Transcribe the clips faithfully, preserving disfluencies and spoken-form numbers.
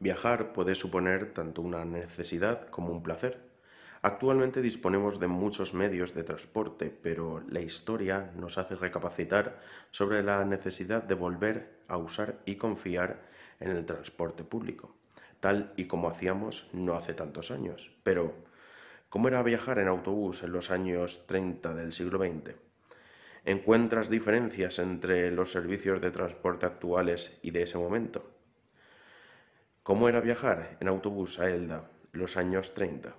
Viajar puede suponer tanto una necesidad como un placer. Actualmente disponemos de muchos medios de transporte, pero la historia nos hace recapacitar sobre la necesidad de volver a usar y confiar en el transporte público, tal y como hacíamos no hace tantos años. Pero, ¿cómo era viajar en autobús en los años treinta del siglo veinte? ¿Encuentras diferencias entre los servicios de transporte actuales y de ese momento? ¿Cómo era viajar en autobús a Elda los años treinta?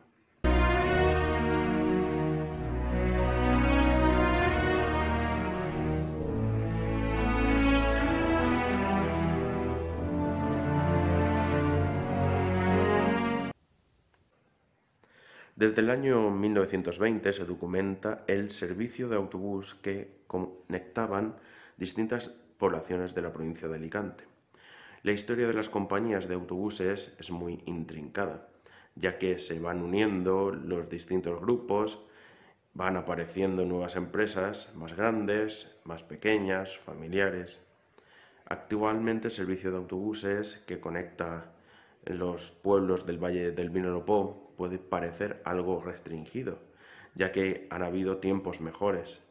Desde el año mil novecientos veinte se documenta el servicio de autobús que conectaban distintas poblaciones de la provincia de Alicante. La historia de las compañías de autobuses es muy intrincada, ya que se van uniendo los distintos grupos, van apareciendo nuevas empresas más grandes, más pequeñas, familiares. Actualmente el servicio de autobuses que conecta los pueblos del Valle del Vinalopó puede parecer algo restringido, ya que han habido tiempos mejores,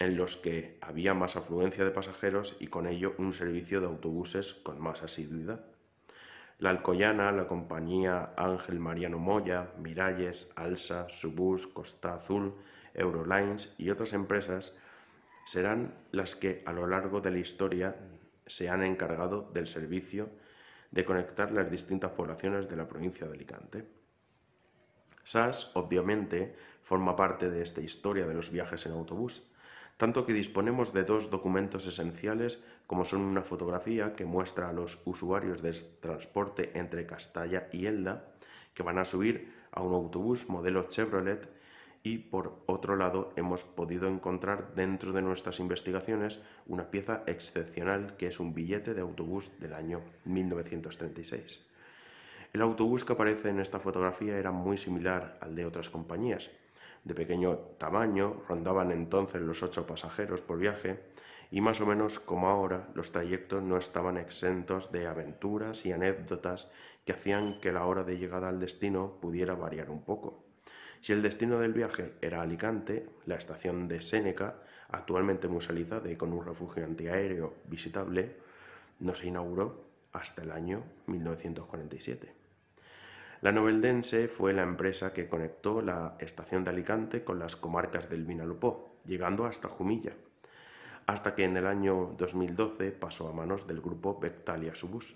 en los que había más afluencia de pasajeros y con ello un servicio de autobuses con más asiduidad. La Alcoyana, la compañía Ángel Mariano Moya, Miralles, Alsa, Subús, Costa Azul, Eurolines y otras empresas serán las que a lo largo de la historia se han encargado del servicio de conectar las distintas poblaciones de la provincia de Alicante. S A S, obviamente, forma parte de esta historia de los viajes en autobús, tanto que disponemos de dos documentos esenciales como son una fotografía que muestra a los usuarios del transporte entre Castalla y Elda, que van a subir a un autobús modelo Chevrolet, y por otro lado hemos podido encontrar dentro de nuestras investigaciones una pieza excepcional que es un billete de autobús del año mil novecientos treinta y seis. El autobús que aparece en esta fotografía era muy similar al de otras compañías. De pequeño tamaño, rondaban entonces los ocho pasajeros por viaje y más o menos como ahora los trayectos no estaban exentos de aventuras y anécdotas que hacían que la hora de llegada al destino pudiera variar un poco. Si el destino del viaje era Alicante, la estación de Séneca, actualmente musealizada y con un refugio antiaéreo visitable, no se inauguró hasta el año mil novecientos cuarenta y siete. La Noveldense fue la empresa que conectó la estación de Alicante con las comarcas del Vinalopó, llegando hasta Jumilla, hasta que en el año dos mil doce pasó a manos del grupo Vectalia Subus,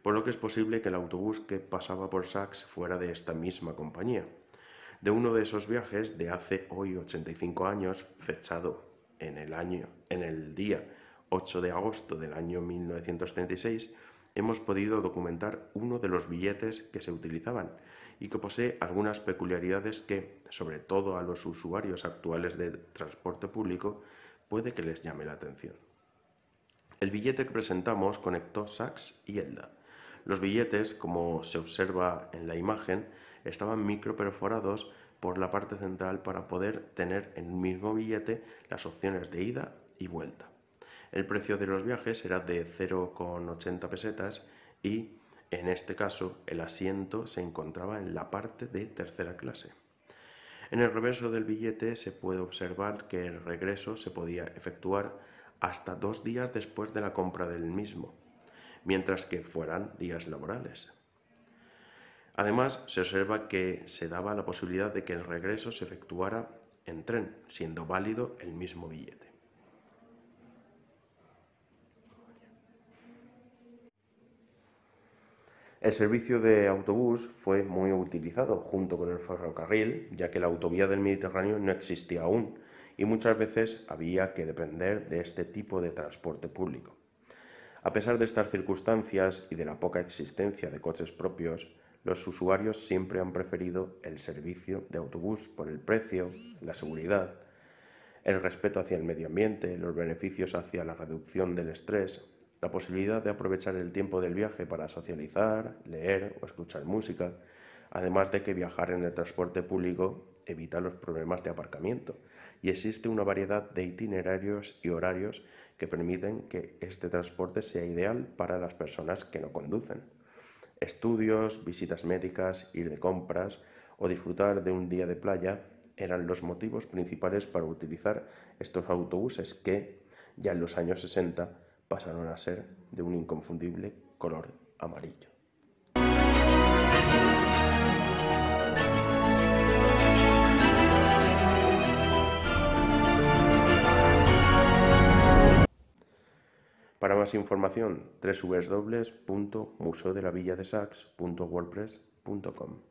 por lo que es posible que el autobús que pasaba por Sax fuera de esta misma compañía. De uno de esos viajes de hace hoy ochenta y cinco años, fechado en el, año, en el día ocho de agosto del año mil novecientos treinta y seis, hemos podido documentar uno de los billetes que se utilizaban y que posee algunas peculiaridades que, sobre todo a los usuarios actuales de transporte público, puede que les llame la atención. El billete que presentamos conectó Sax y Elda. Los billetes, como se observa en la imagen, estaban microperforados por la parte central para poder tener en el mismo billete las opciones de ida y vuelta. El precio de los viajes era de cero coma ochenta pesetas y, en este caso, el asiento se encontraba en la parte de tercera clase. En el reverso del billete se puede observar que el regreso se podía efectuar hasta dos días después de la compra del mismo, mientras que fueran días laborales. Además, se observa que se daba la posibilidad de que el regreso se efectuara en tren, siendo válido el mismo billete. El servicio de autobús fue muy utilizado junto con el ferrocarril, ya que la autovía del Mediterráneo no existía aún y muchas veces había que depender de este tipo de transporte público. A pesar de estas circunstancias y de la poca existencia de coches propios, los usuarios siempre han preferido el servicio de autobús por el precio, la seguridad, el respeto hacia el medio ambiente, los beneficios hacia la reducción del estrés, la posibilidad de aprovechar el tiempo del viaje para socializar, leer o escuchar música, además de que viajar en el transporte público evita los problemas de aparcamiento y existe una variedad de itinerarios y horarios que permiten que este transporte sea ideal para las personas que no conducen. Estudios, visitas médicas, ir de compras o disfrutar de un día de playa eran los motivos principales para utilizar estos autobuses que, ya en los años sesenta, pasaron a ser de un inconfundible color amarillo. Para más información, doble u doble u doble u punto museo de la villa de sax punto wordpress punto com.